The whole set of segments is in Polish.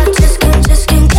I just can't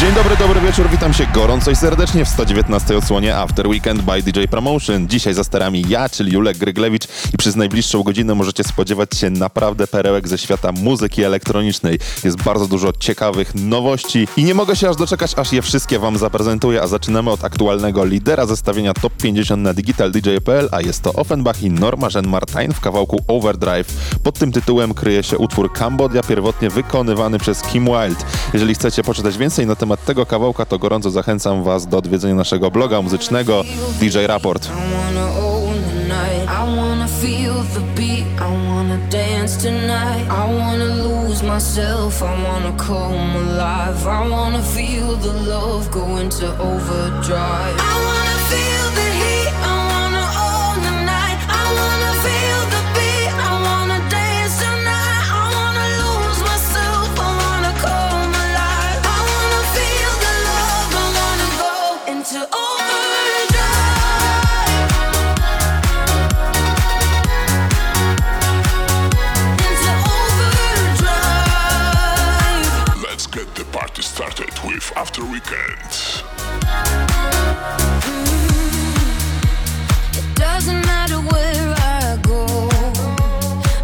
Dzień dobry, dobry wieczór, witam się gorąco i serdecznie w 119 odsłonie After Weekend by DJ Promotion. Dzisiaj za sterami ja, czyli Julek Gryglewicz, i przez najbliższą godzinę możecie spodziewać się naprawdę perełek ze świata muzyki elektronicznej. Jest bardzo dużo ciekawych nowości i nie mogę się aż doczekać, aż je wszystkie wam zaprezentuję, a zaczynamy od aktualnego lidera zestawienia Top 50 na digitaldj.pl, a jest to Ofenbach i Norma Jean Martine w kawałku Overdrive. Pod tym tytułem kryje się utwór Cambodia, pierwotnie wykonywany przez Kim Wilde. Jeżeli chcecie poczytać więcej na temat tego kawałka, to gorąco zachęcam was do odwiedzenia naszego bloga muzycznego DJ Raport. After weekend. It doesn't matter where I go,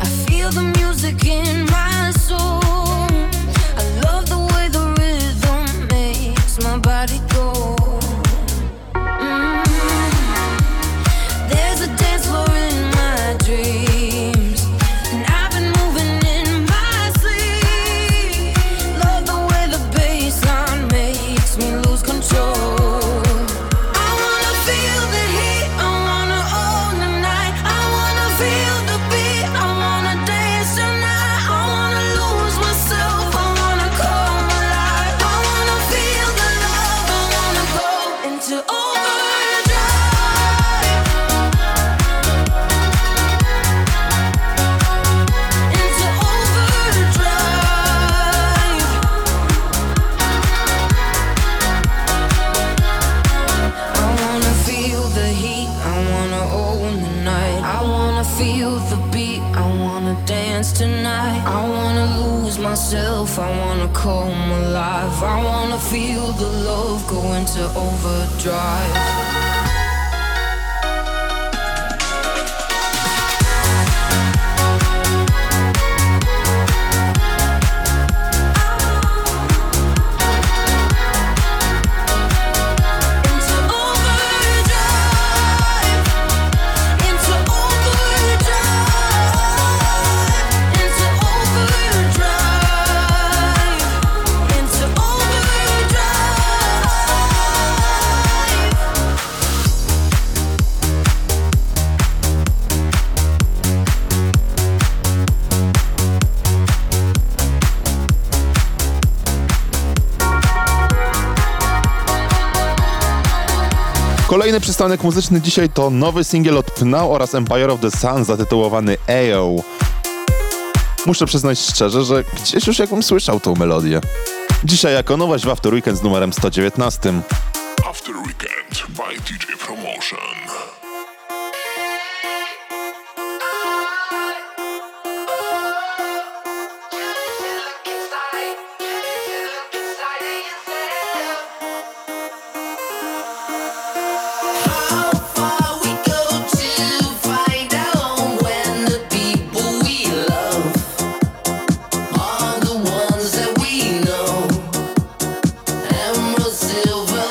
I feel the music in my soul. I love the way the rhythm makes my body go. There's a dance floor in my dreams, and I've been moving in my sleep. Love the way the bass line me lose control. I wanna come alive. I wanna feel the love go into overdrive. Kolejny przystanek muzyczny dzisiaj to nowy singiel od PNAU oraz Empire of the Sun zatytułowany Ayo. Muszę przyznać szczerze, że gdzieś już jakbym słyszał tą melodię. Dzisiaj jako nowość w After Weekend z numerem 119. After Weekend by DJ Promotion. Silver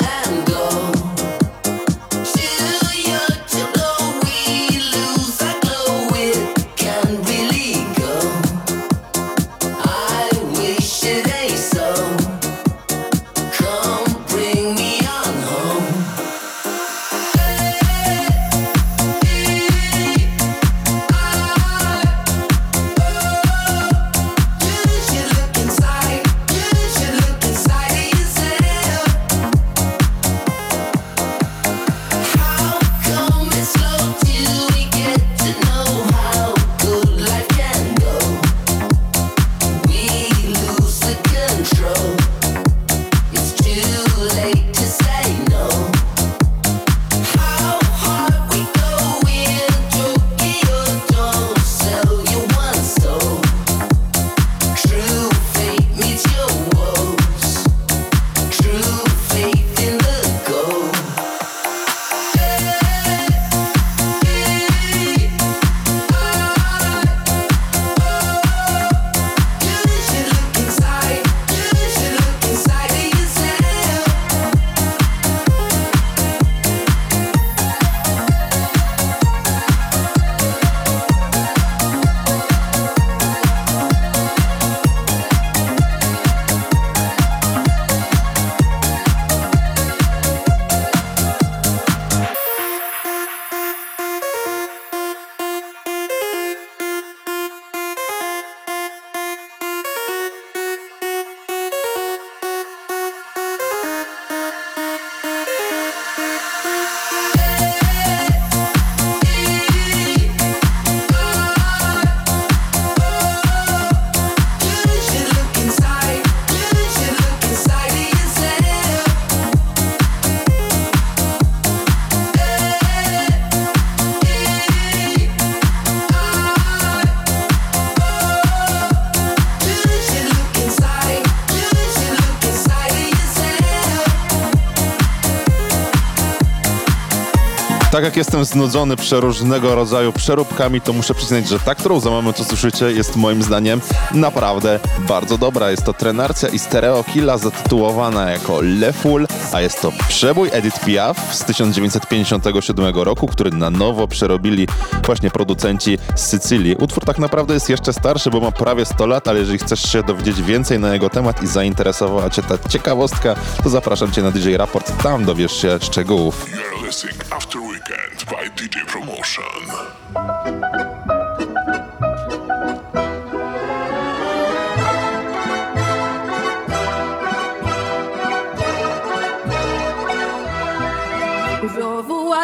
Tak jak jestem znudzony przeróżnego rodzaju przeróbkami, to muszę przyznać, że ta, którą za moment usłyszycie, jest moim zdaniem naprawdę bardzo dobra. Jest to Tr3nacria i Stereokilla zatytułowana jako Le Foule, a jest to przebój Edith Piaf z 1957 roku, który na nowo przerobili właśnie producenci z Sycylii. Utwór tak naprawdę jest jeszcze starszy, bo ma prawie 100 lat, ale jeżeli chcesz się dowiedzieć więcej na jego temat i zainteresowała Cię ta ciekawostka, to zapraszam Cię na DJ Raport, tam dowiesz się szczegółów. You're listening After Weekend by DJ Promotion.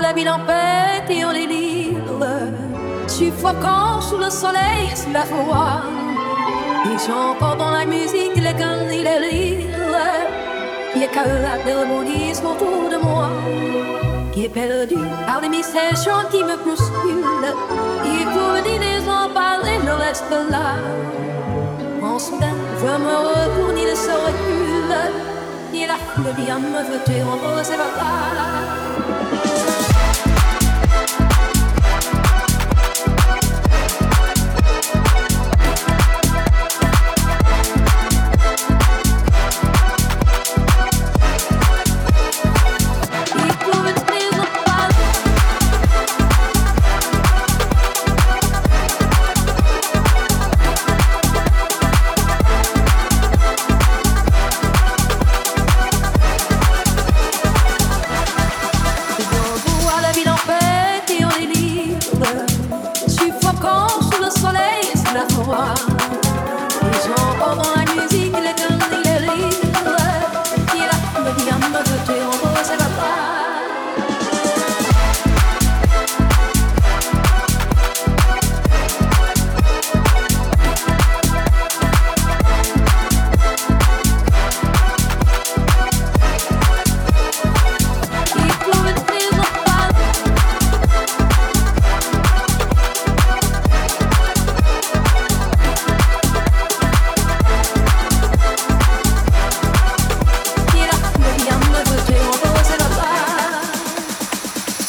La ville en paix et on les livre suffocant sous le soleil, sous la foi. Ils chantent dans la musique, les cannes et les rires. Il y a Kaeyra d'harmonisme autour de moi, qui est perdu par les mystères chants qui me bousculent. Et pour venir les en parler, je reste là. En soudain, je me retourne, il se recule. Et la foule vient me jeter entre ses bras.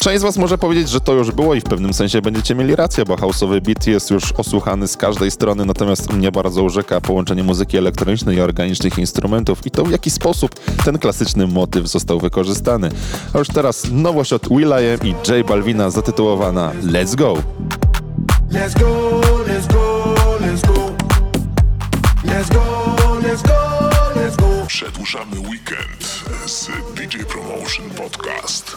Część z Was może powiedzieć, że to już było i w pewnym sensie będziecie mieli rację, bo house'owy beat jest już osłuchany z każdej strony, natomiast mnie bardzo urzeka połączenie muzyki elektronicznej i organicznych instrumentów i to, w jaki sposób ten klasyczny motyw został wykorzystany. A już teraz nowość od Will.i.am i J Balvina zatytułowana Let's Go! Let's go, let's go, let's go. Let's go, let's go, let's go. Przedłużamy weekend z DJ Promotion Podcast.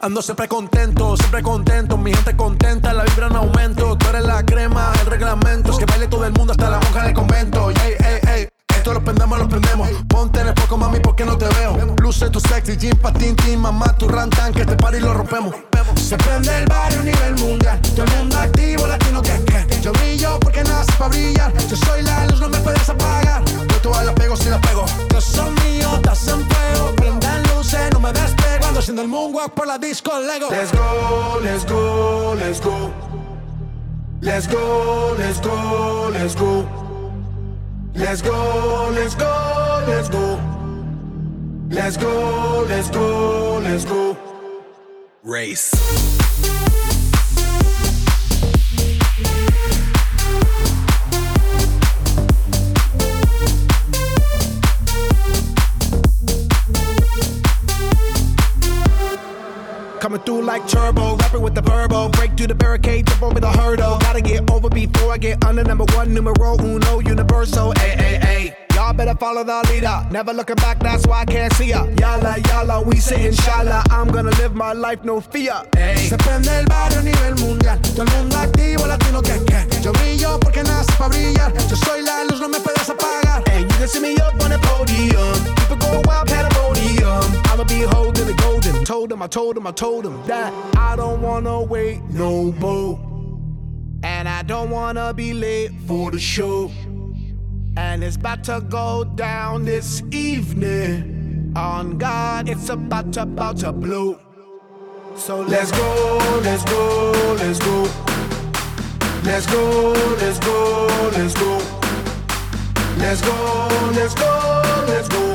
Ando siempre contento, mi gente contenta, la vibra en aumento. Tú eres la crema, el reglamento, es que baile todo el mundo hasta la monja del convento. Ey, ey, ey, esto lo prendemos, ponte en el foco mami porque no te veo. Luce tu sexy, jean patín, tin, mamá tu rantan, que este party lo rompemos. Se prende el barrio a nivel mundial, todo el mundo activo, latino que yo brillo porque nací pa' brillar, yo soy la luz, no me puedes apagar. Yo todas la pego si la pego, yo son mío, estás en fuego, prendan luces, no me despego, ando haciendo el moonwalk por la disco Lego. Let's go, let's go, let's go. Let's go, let's go, let's go. Let's go, let's go, let's go. Let's go, let's go, let's go. Race. Coming through like turbo, rapping with the verbo. Break through the barricade, jump over the hurdle. Gotta get over before I get under. Number one, numero uno, universal. Ay, ay, ay. Y'all better follow the leader. Never looking back, that's why I can't see ya. Yalla, yalla, we say inshallah. I'm gonna live my life, no fear. Ey. Se prende el barrio a nivel mundial. Todo el mundo activo, latino que yo brillo porque nací pa' brillar. Yo soy la luz, no me puedes apagar. Hey, you can see me up on the podium. People go wild, pandemonium. I'ma be holding the golden. Told him, I told him, I told him that I I don't wanna wait no more. And I don't wanna be late for the show. And it's about to go down this evening. On God, it's about to blow. So let's go, let's go, let's go. Let's go, let's go, let's go. Let's go, let's go, let's go.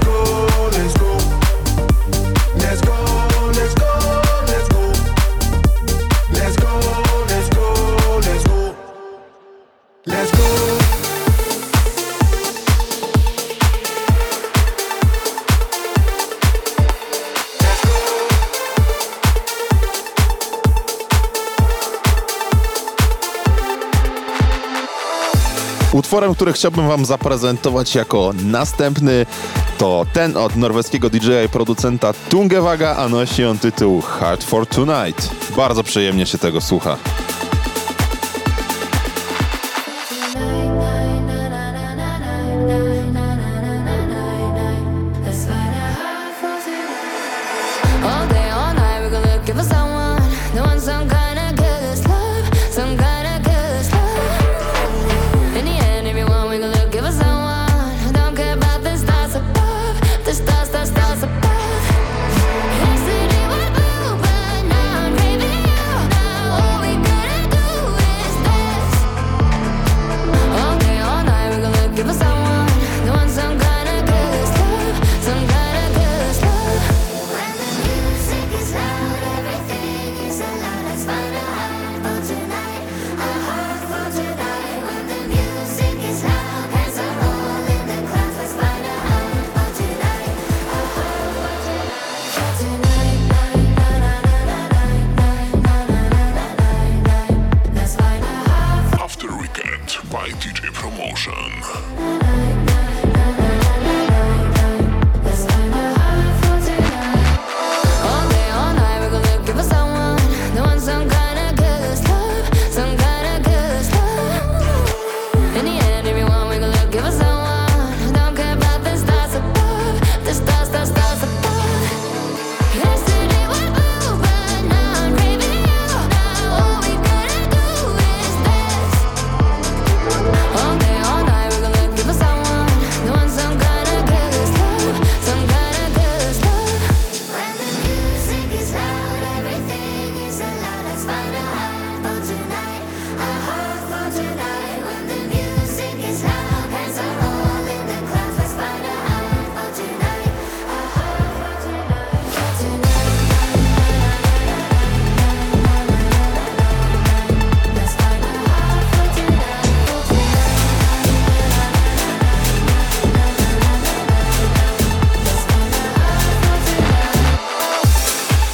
go, let's go. Let's go, let's go, let's go. Let's go, let's go, let's go. Let's go. Utworem, który chciałbym wam zaprezentować jako następny, to ten od norweskiego DJ-a i producenta Tungevaaga, a nosi on tytuł Hard for Tonight. Bardzo przyjemnie się tego słucha.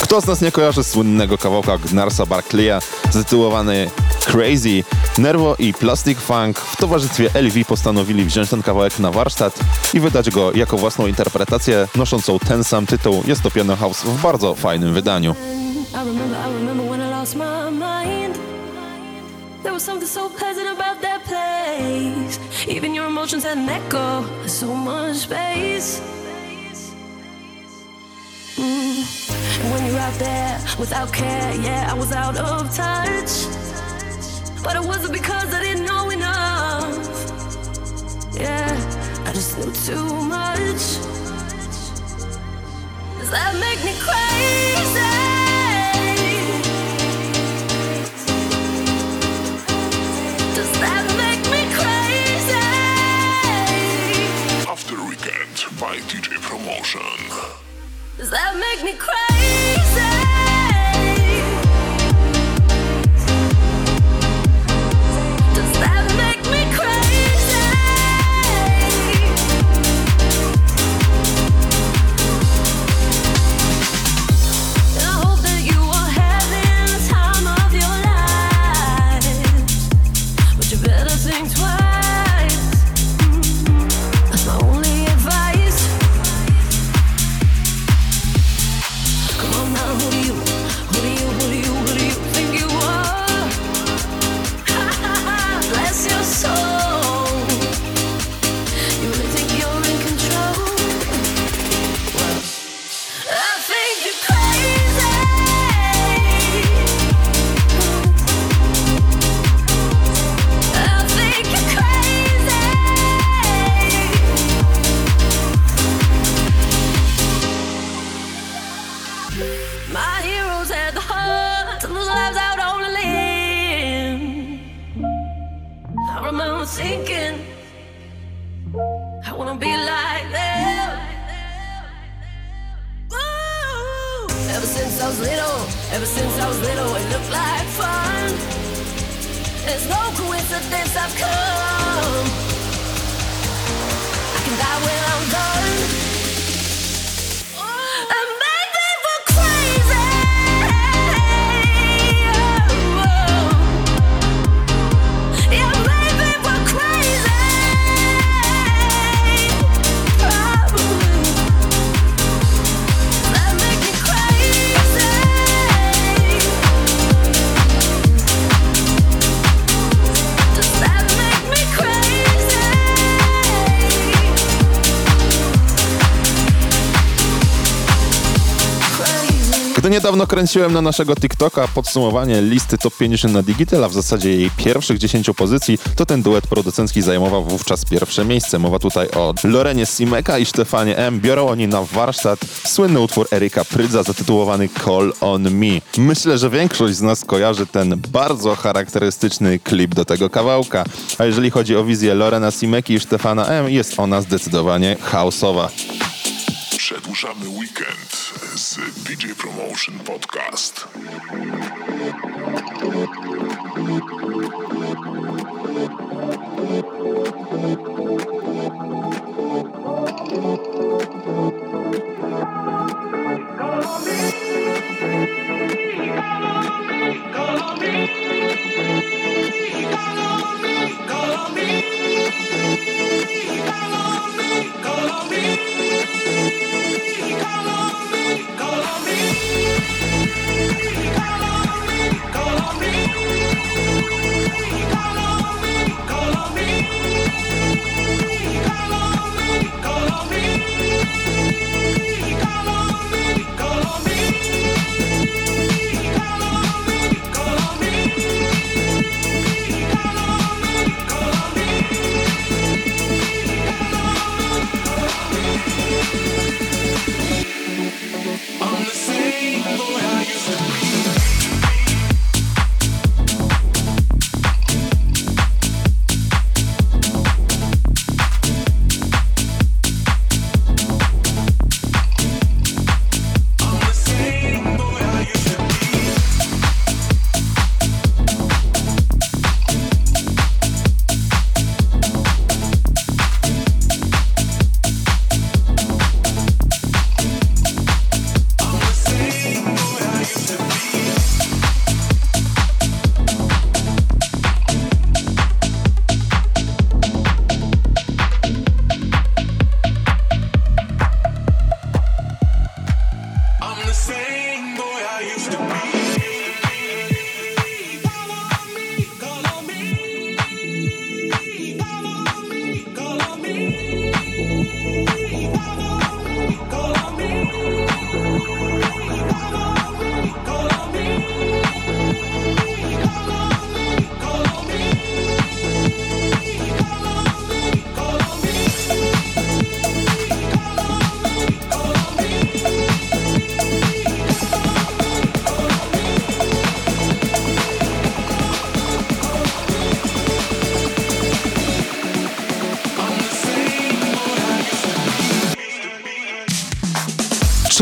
Kto z nas nie kojarzy słynnego kawałka Gnarsa Barclaya, zatytułowany Crazy? Nervo i Plastik Funk w towarzystwie Elle Vee postanowili wziąć ten kawałek na warsztat i wydać go jako własną interpretację noszącą ten sam tytuł. Jest to piano house w bardzo fajnym wydaniu. When you're out there without care, yeah, I was out of touch. But it wasn't because I didn't know enough. Yeah, I just knew too much. Does that make me crazy? Does that make me crazy? After Weekend by DJ Promotion. Does that make me crazy? like them. Ooh. Ever since I was little, it looked like fun. There's no coincidence I've come. I can die when I'm done. Gdy niedawno kręciłem na naszego TikToka podsumowanie listy top 50 na Digital, a w zasadzie jej pierwszych 10 pozycji, to ten duet producencki zajmował wówczas pierwsze miejsce. Mowa tutaj o Laurenie Simeca i Stefanie M. Biorą oni na warsztat słynny utwór Eryka Prydza zatytułowany Call on Me. Myślę, że większość z nas kojarzy ten bardzo charakterystyczny klip do tego kawałka. A jeżeli chodzi o wizję Laurena Simeki i Stefana M., jest ona zdecydowanie house'owa. Przedłużamy weekend z DJ Promotion Podcast.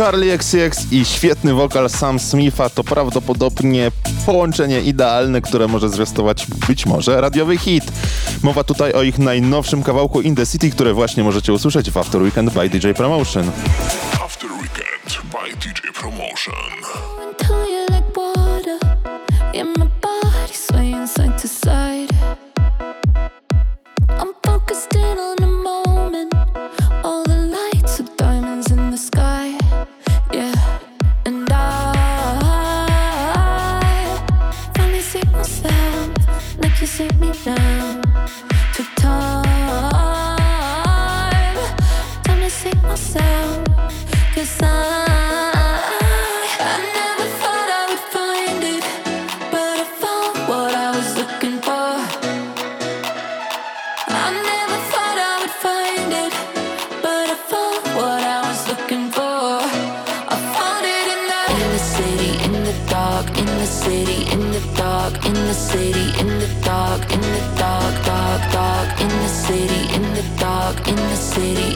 Charli XCX i świetny wokal Sam Smitha to prawdopodobnie połączenie idealne, które może zwiastować być może radiowy hit. Mowa tutaj o ich najnowszym kawałku In The City, które właśnie możecie usłyszeć w After Weekend by DJ Promotion. After Weekend by DJ Promotion.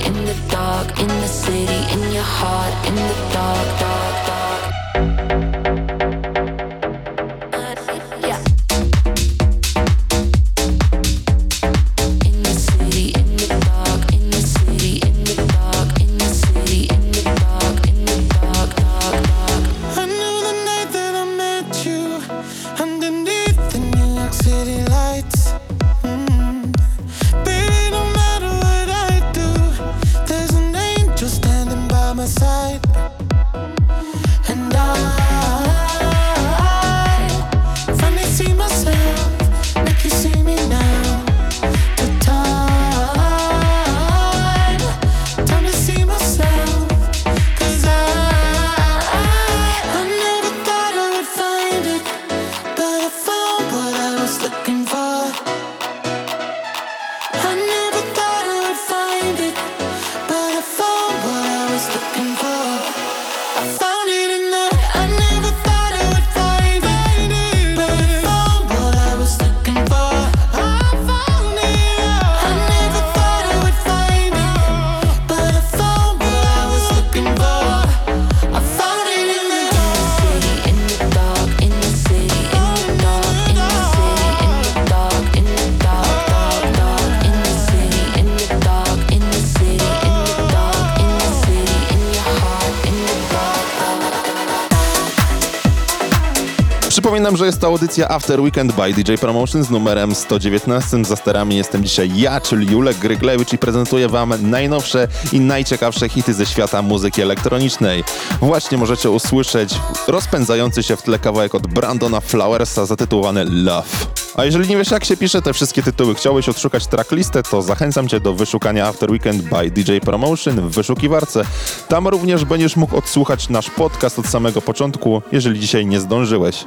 In the walk in the city, in your heart, in the dark, dark, dark. Przypominam, że jest to audycja After Weekend by DJ Promotion z numerem 119. Za sterami jestem dzisiaj ja, czyli Julek Gryglewicz, i prezentuję wam najnowsze i najciekawsze hity ze świata muzyki elektronicznej. Właśnie możecie usłyszeć rozpędzający się w tle kawałek od Brandona Flowersa zatytułowany Love. A jeżeli nie wiesz, jak się pisze te wszystkie tytuły, chciałeś odszukać tracklistę, to zachęcam cię do wyszukania After Weekend by DJ Promotion w wyszukiwarce. Tam również będziesz mógł odsłuchać nasz podcast od samego początku, jeżeli dzisiaj nie zdążyłeś.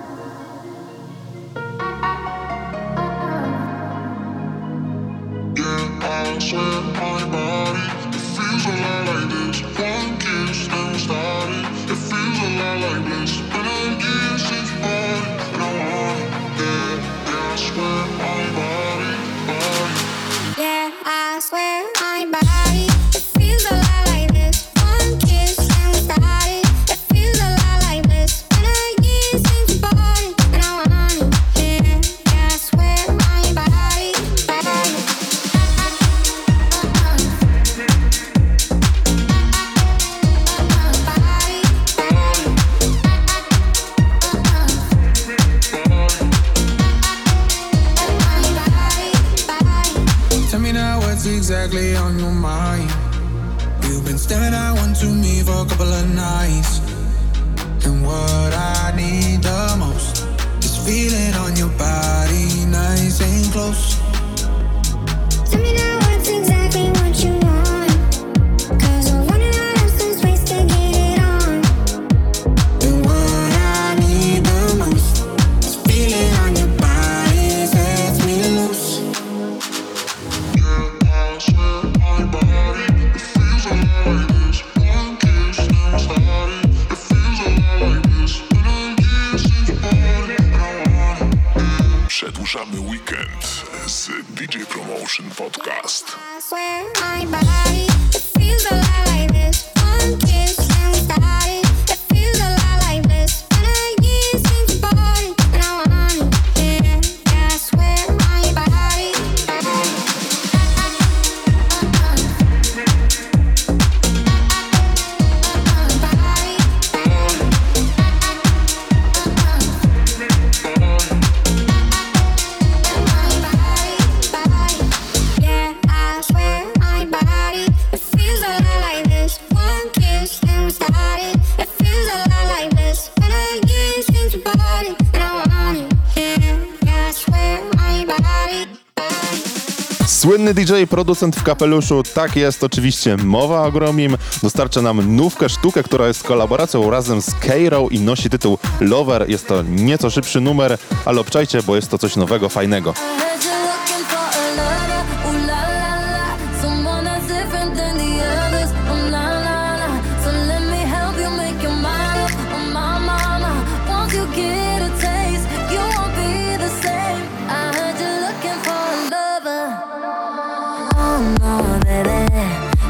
Słynny DJ, producent w kapeluszu, tak jest oczywiście mowa o Gromeem. Dostarcza nam nówkę sztukę, która jest kolaboracją razem z Kaeyrą i nosi tytuł Lover. Jest to nieco szybszy numer, ale obczajcie, bo jest to coś nowego, fajnego.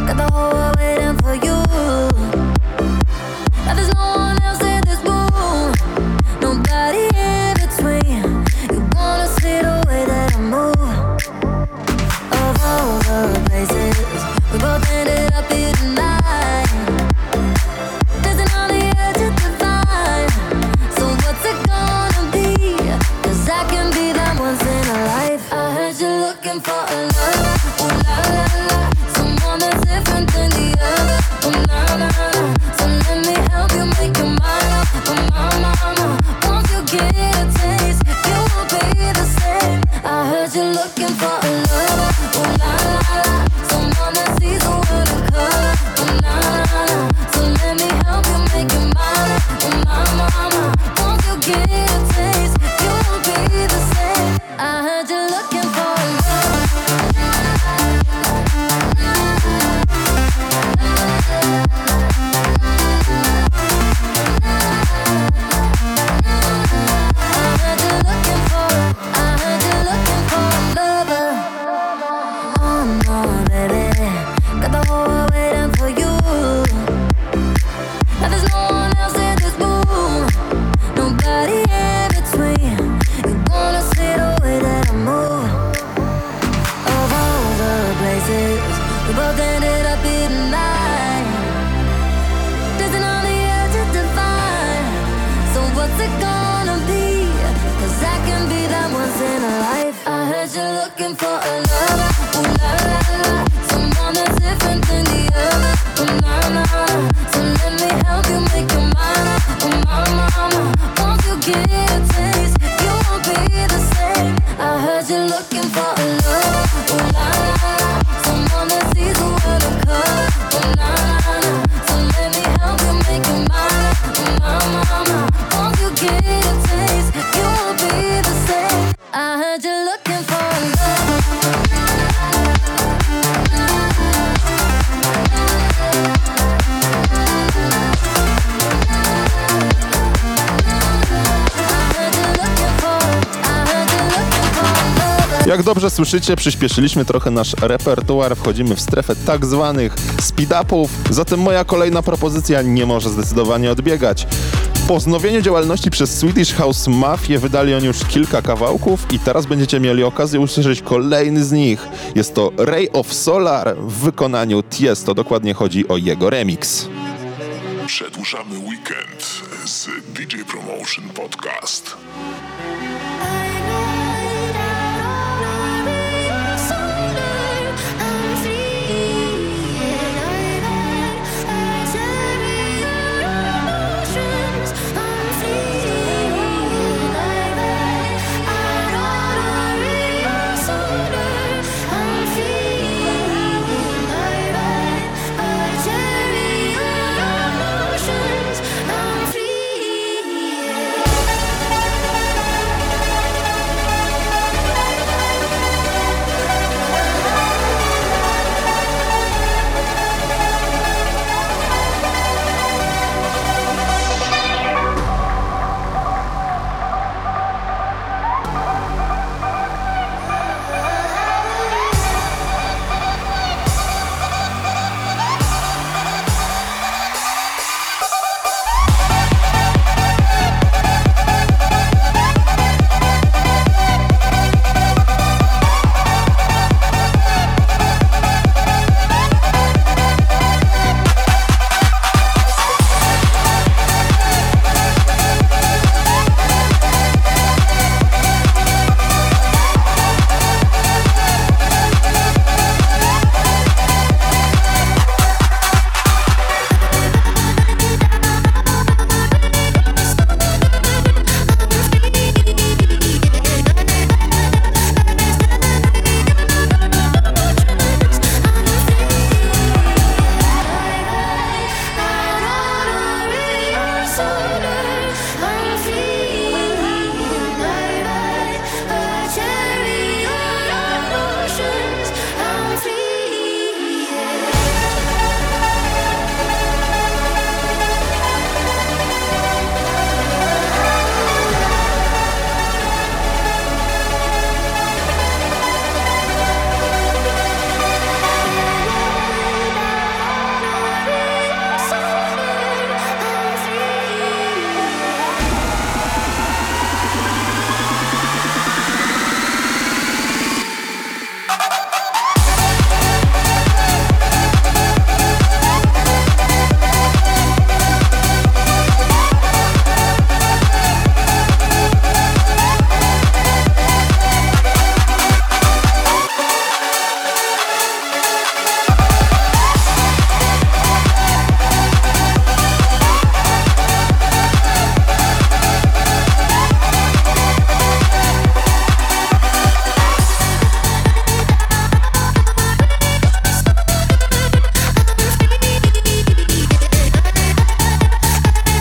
Got the whole world waiting for Jak dobrze słyszycie, przyspieszyliśmy trochę nasz repertuar, wchodzimy w strefę tak zwanych speed-upów, zatem moja kolejna propozycja nie może zdecydowanie odbiegać. Po znowieniu działalności przez Swedish House Mafia wydali oni już kilka kawałków i teraz będziecie mieli okazję usłyszeć kolejny z nich. Jest to Ray of Solar w wykonaniu Tiesto, dokładnie chodzi o jego remix. Przedłużamy weekend z DJ Promotion Podcast.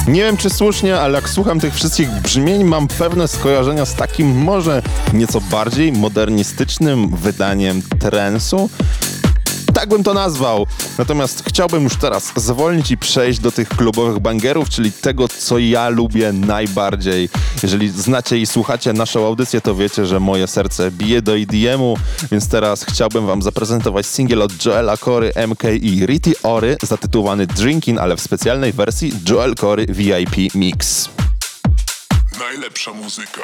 Nie wiem, czy słusznie, ale jak słucham tych wszystkich brzmień, mam pewne skojarzenia z takim może nieco bardziej modernistycznym wydaniem transu. Tak bym to nazwał. Natomiast chciałbym już teraz zwolnić i przejść do tych klubowych bangerów, czyli tego, co ja lubię najbardziej. Jeżeli znacie i słuchacie naszą audycję, to wiecie, że moje serce bije do EDM-u, więc teraz chciałbym wam zaprezentować singiel od Joela Corry, MK i Rity Ory zatytułowany Drinkin', ale w specjalnej wersji Joel Corry VIP Mix. Najlepsza muzyka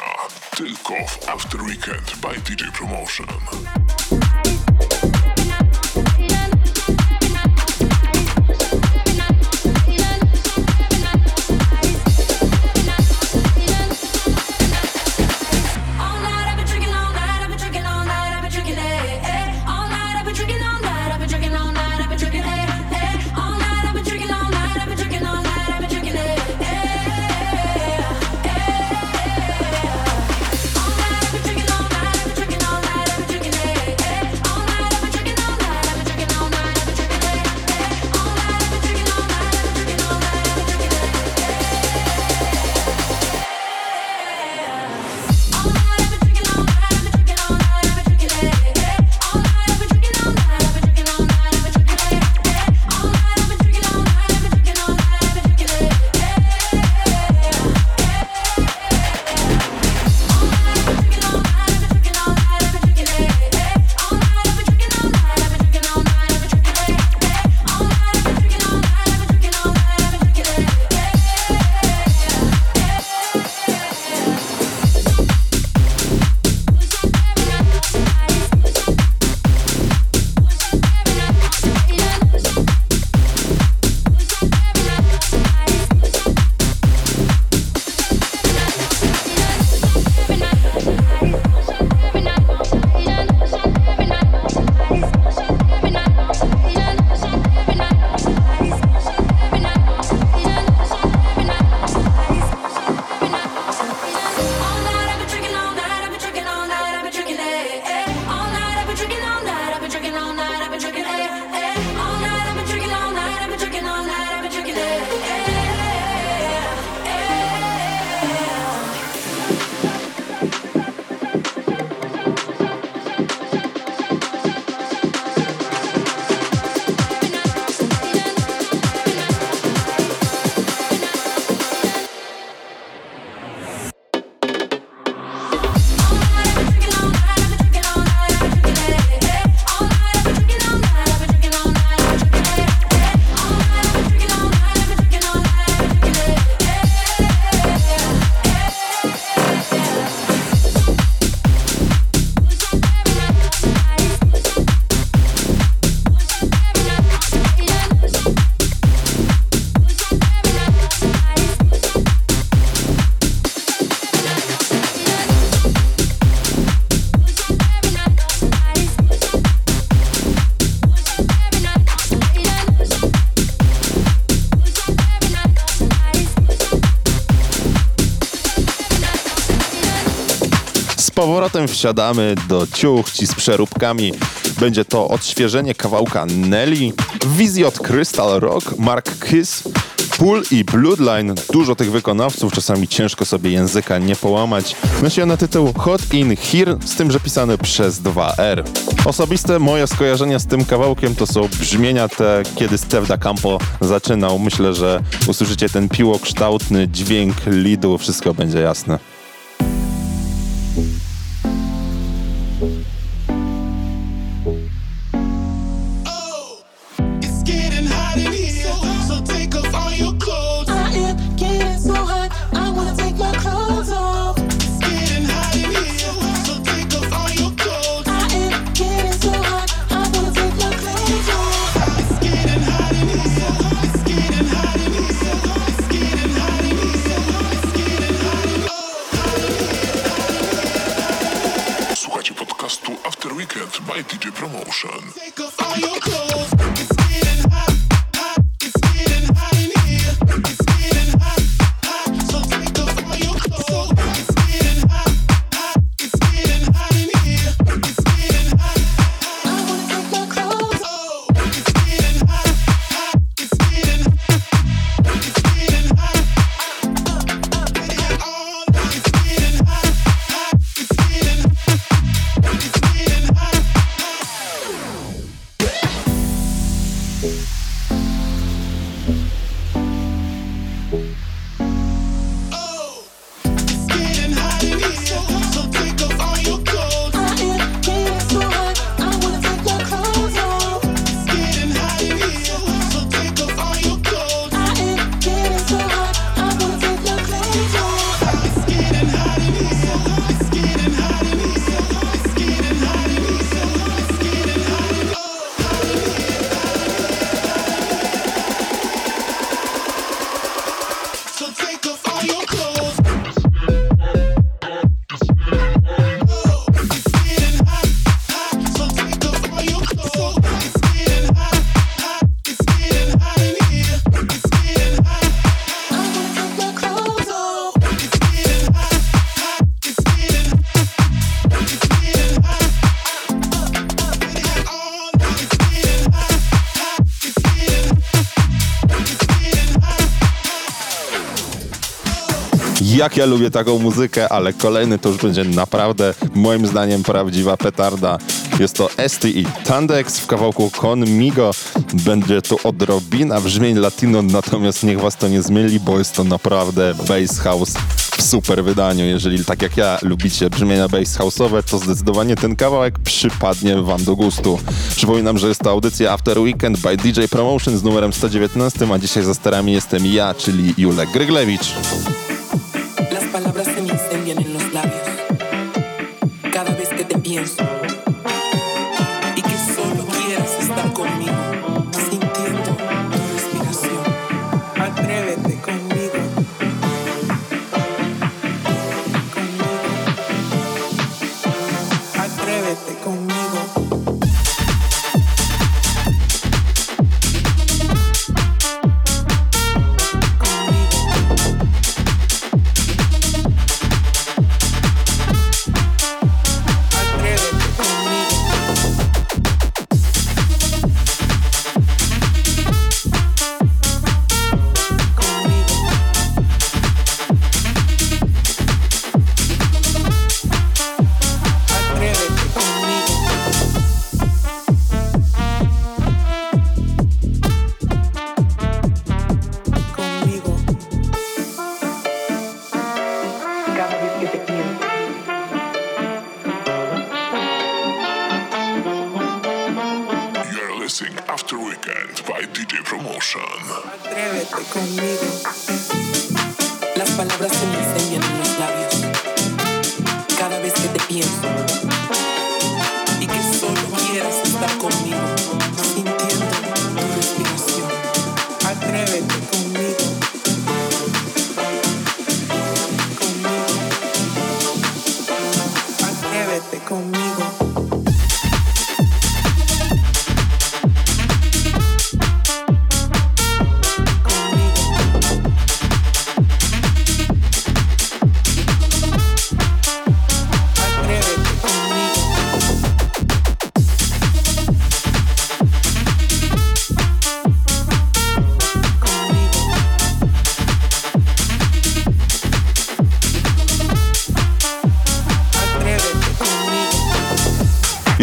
tylko w After Weekend by DJ Promotion. All night I've been drinking, all night I've been drinking powrotem wsiadamy do ciuchci z przeróbkami. Będzie to odświeżenie kawałka Nelly, wizji od Crystal Rock, Mark Kiss, Pool i Bloodline. Dużo tych wykonawców, czasami ciężko sobie języka nie połamać. Nosi ona tytuł Hot In Here, z tym, że pisane przez 2R. Osobiste moje skojarzenia z tym kawałkiem to są brzmienia te, kiedy Steve Da Campo zaczynał. Myślę, że usłyszycie ten piłokształtny dźwięk lidu, wszystko będzie jasne. Jak ja lubię taką muzykę, ale kolejny to już będzie naprawdę, moim zdaniem, prawdziwa petarda. Jest to Esti i Tandex w kawałku Conmigo. Będzie tu odrobina brzmień latino, natomiast niech was to nie zmyli, bo jest to naprawdę bass house w super wydaniu. Jeżeli tak jak ja lubicie brzmienia bass house'owe, to zdecydowanie ten kawałek przypadnie wam do gustu. Przypominam, że jest to audycja After Weekend by DJ Promotion z numerem 119, a dzisiaj za sterami jestem ja, czyli Julek Gryglewicz. Palabras se me incendian en los labios cada vez que te pienso y que solo quieras estar conmigo sintiendo tu respiración. Atrévete conmigo, conmigo, atrévete conmigo. Atrévete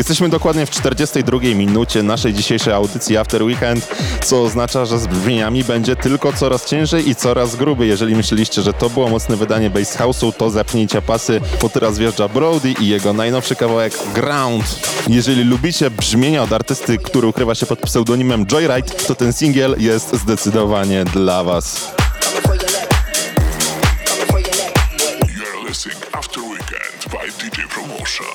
Jesteśmy dokładnie w 42 minucie naszej dzisiejszej audycji After Weekend, co oznacza, że z brzmieniami będzie tylko coraz ciężej i coraz grubiej. Jeżeli myśleliście, że to było mocne wydanie Bass House'u, to zepnijcie pasy, bo teraz wjeżdża Brody i jego najnowszy kawałek Ground. Jeżeli lubicie brzmienia od artysty, który ukrywa się pod pseudonimem Joyride, to ten singiel jest zdecydowanie dla was. After Weekend by DJ Promotion.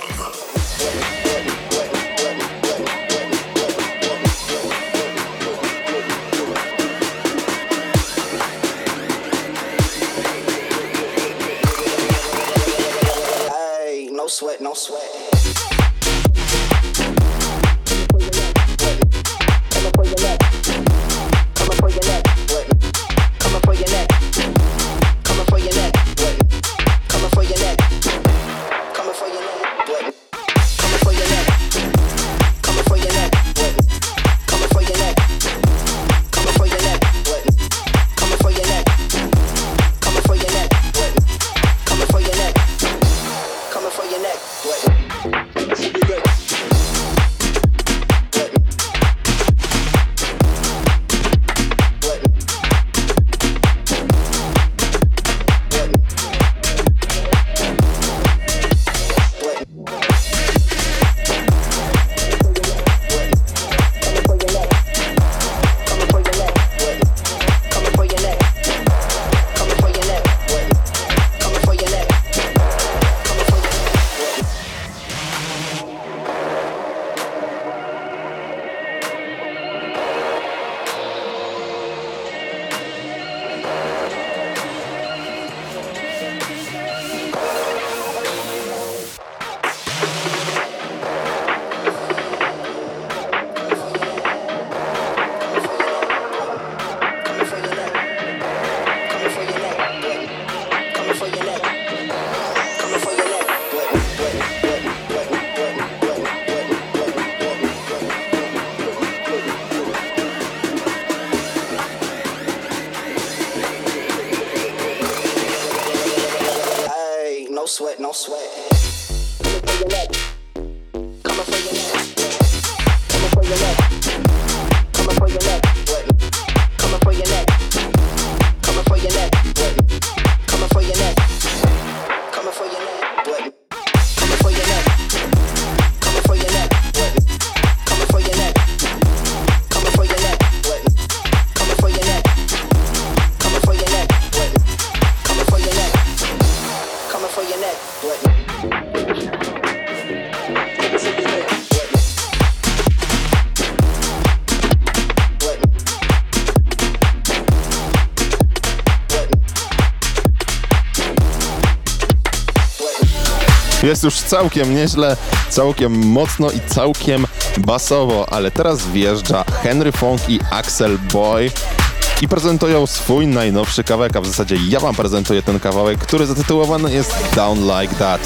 Jest już całkiem nieźle, całkiem mocno i całkiem basowo, ale teraz wjeżdża Henry Funk i Axel Boy i prezentują swój najnowszy kawałek, a w zasadzie ja wam prezentuję ten kawałek, który zatytułowany jest Down Like That.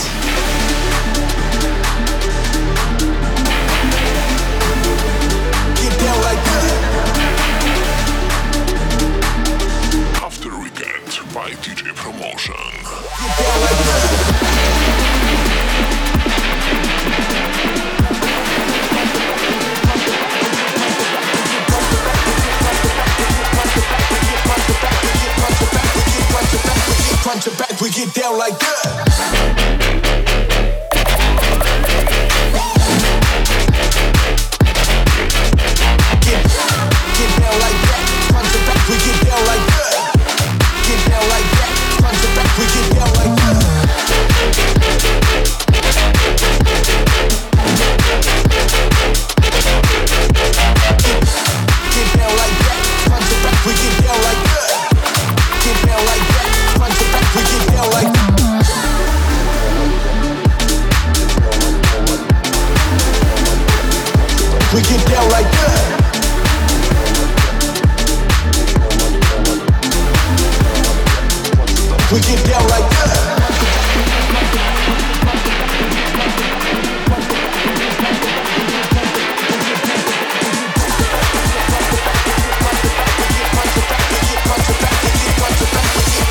Get down like that. We get down like that. We get down like that.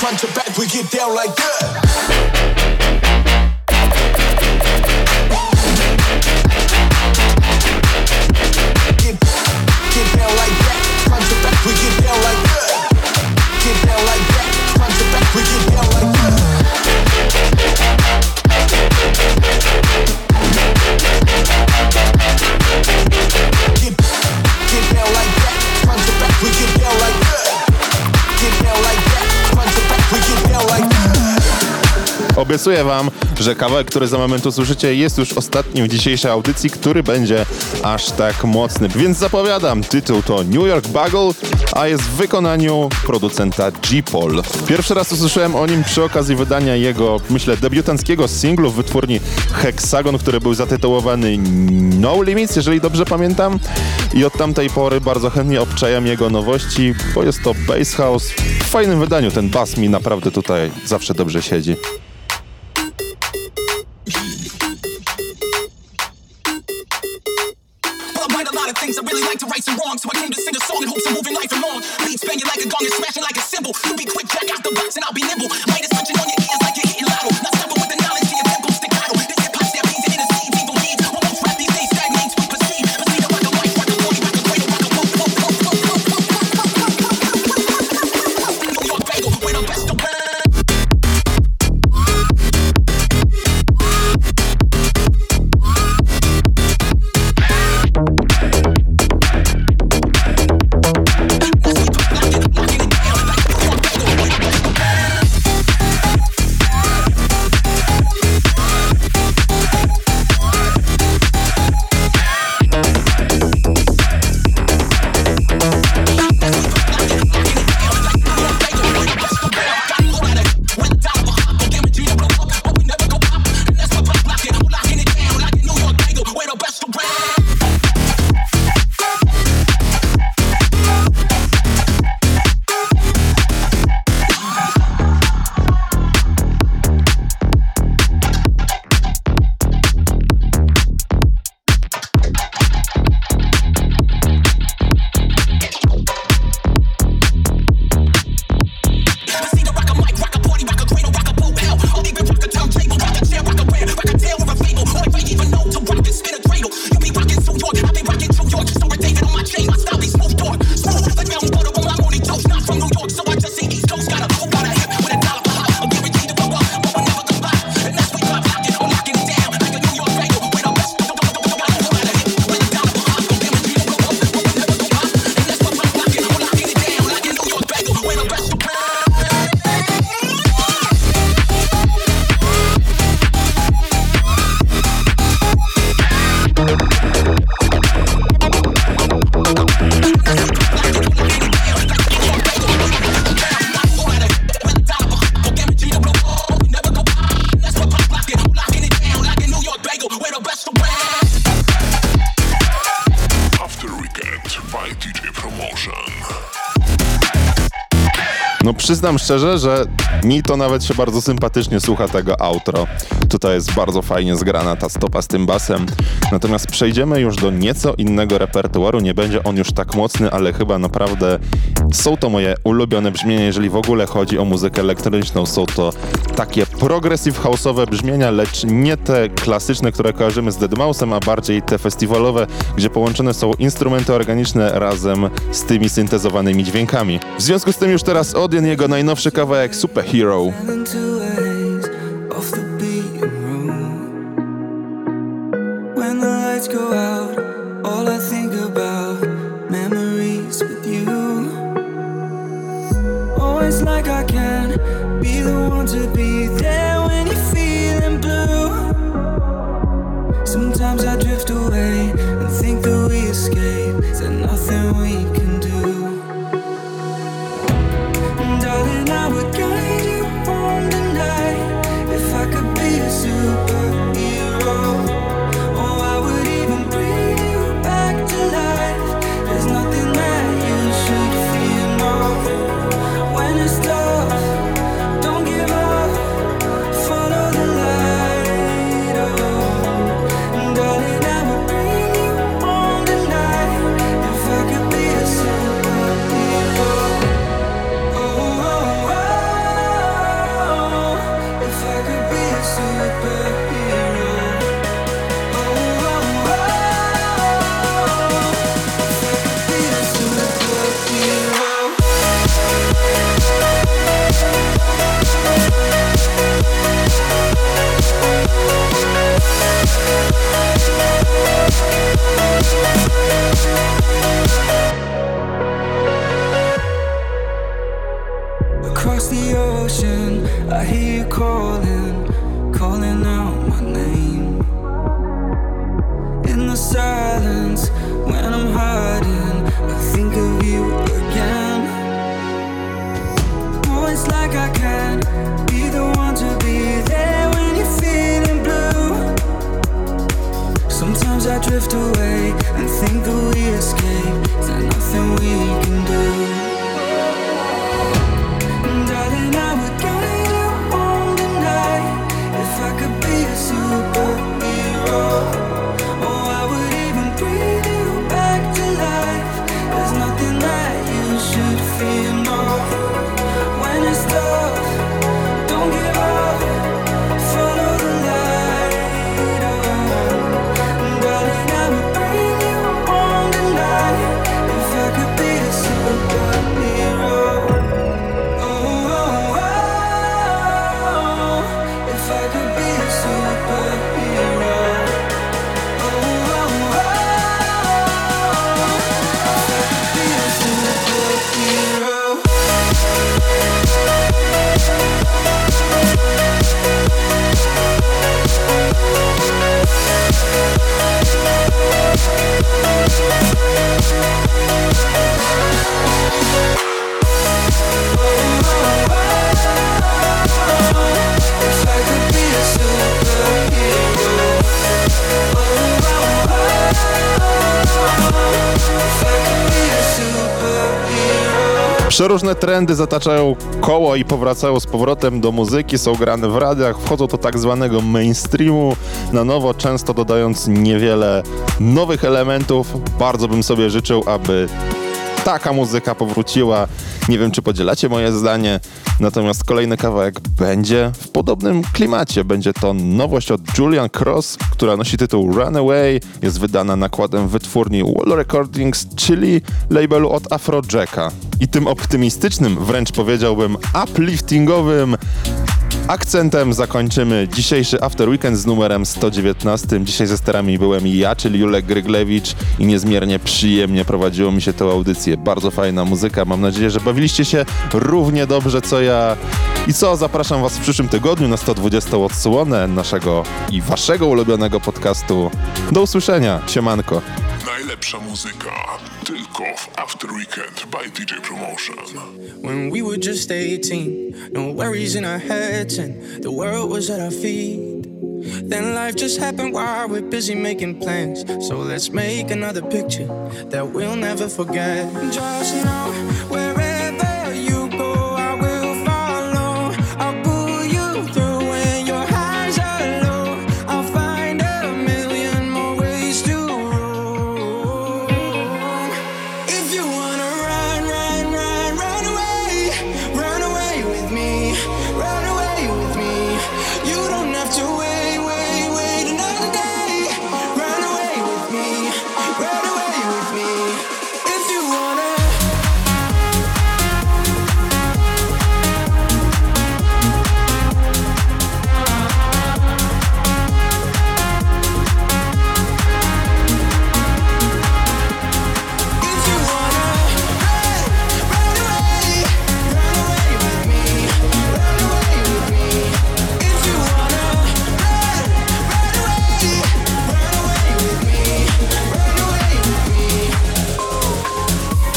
Front to back, we get down like that. obiecuję wam, że kawałek, który za moment usłyszycie, jest już ostatnim w dzisiejszej audycji, który będzie aż tak mocny. Więc zapowiadam, tytuł to New York Bugle, a jest w wykonaniu producenta G-Pol. Pierwszy raz usłyszałem o nim przy okazji wydania jego, myślę, debiutanckiego singlu w wytwórni Hexagon, który był zatytułowany No Limits, jeżeli dobrze pamiętam. I od tamtej pory bardzo chętnie obczajam jego nowości, bo jest to bass house. W fajnym wydaniu ten bass mi naprawdę tutaj zawsze dobrze siedzi. I really like to right some wrongs, so I came to sing a song in hopes of moving life along. Beats banging like a gong and smashing like a cymbal. You be quick, jack out the box and I'll be nimble. Light is touching on your ears like you're hitting lotto. Not stumble with the knowledge to your temple staccato. This hip hop stampede in the seeds, evil deeds. When most rap these days stagnates, we proceed. Proceed to rock a wife, rock a lordy, rock a cradle, rock a woke. New York bagel, we're the best of them. Przyznam szczerze, że mi to nawet się bardzo sympatycznie słucha tego outro. Tutaj jest bardzo fajnie zgrana ta stopa z tym basem. Natomiast przejdziemy już do nieco innego repertuaru. Nie będzie on już tak mocny, ale chyba naprawdę są to moje ulubione brzmienia. Jeżeli w ogóle chodzi o muzykę elektroniczną, są to takie progressive house'owe brzmienia, lecz nie te klasyczne, które kojarzymy z Deadmau5em, a bardziej te festiwalowe, gdzie połączone są instrumenty organiczne razem z tymi syntezowanymi dźwiękami. W związku z tym już teraz Odin, jego najnowszy kawałek Superhero. To be there when you're feeling blue. Sometimes I drift away and think that we escape. There's nothing we can do. And darling, I would guide you on the night. If I could be a superhero, oh, I would even bring you back to life. There's nothing that you should fear, no. When it's tough, across the ocean I hear you calling. calling out my name. In the silence, when I'm hiding, I think of you again. Oh, it's like I can't be the one to be there when you're feeling blue. Sometimes I drift away and think that we escaped. Is there nothing we can do? Przeróżne trendy zataczają koło i powracają z powrotem do muzyki, są grane w radiach, wchodzą do tak zwanego mainstreamu na nowo, często dodając niewiele nowych elementów. Bardzo bym sobie życzył, aby taka muzyka powróciła. Nie wiem, czy podzielacie moje zdanie, natomiast kolejny kawałek będzie w podobnym klimacie. Będzie to nowość od Julian Cross, która nosi tytuł Runaway. Jest wydana nakładem wytwórni Wall Recordings, czyli labelu od Afrojacka. I tym optymistycznym, wręcz powiedziałbym upliftingowym akcentem zakończymy dzisiejszy After Weekend z numerem 119. Dzisiaj ze sterami byłem ja, czyli Julek Gryglewicz, i niezmiernie przyjemnie prowadziło mi się tę audycję. Bardzo fajna muzyka. Mam nadzieję, że bawiliście się równie dobrze co ja. I co, zapraszam was w przyszłym tygodniu na 120 odsłonę naszego i waszego ulubionego podcastu. Do usłyszenia. Siemanko. Najlepsza muzyka tylko w After Weekend by DJ Promotion. When we were just 18, no worries in our heads and the world was at our feet. Then life just happened while we're busy making plans. So let's make another picture that we'll never forget. Just know wherever you go, I will follow. I'll pull you through when your highs are low. I'll find a million more ways to roam. If you wanna run, run away with me, run away with me. You don't have to wait another day. Run away with me, run away with me. If you wanna. If you wanna run away with me, run away with me. If you wanna run away with me, run away with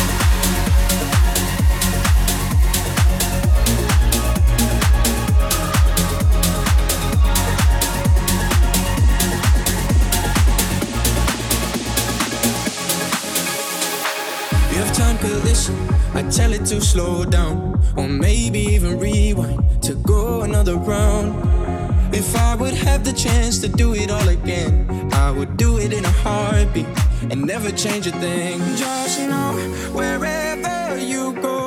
me. If time could listen, I'd tell it to slow down, or maybe even rewind to go another round. If I would have the chance to do it all again, I would do it in a heartbeat and never change a thing. Just know wherever you go.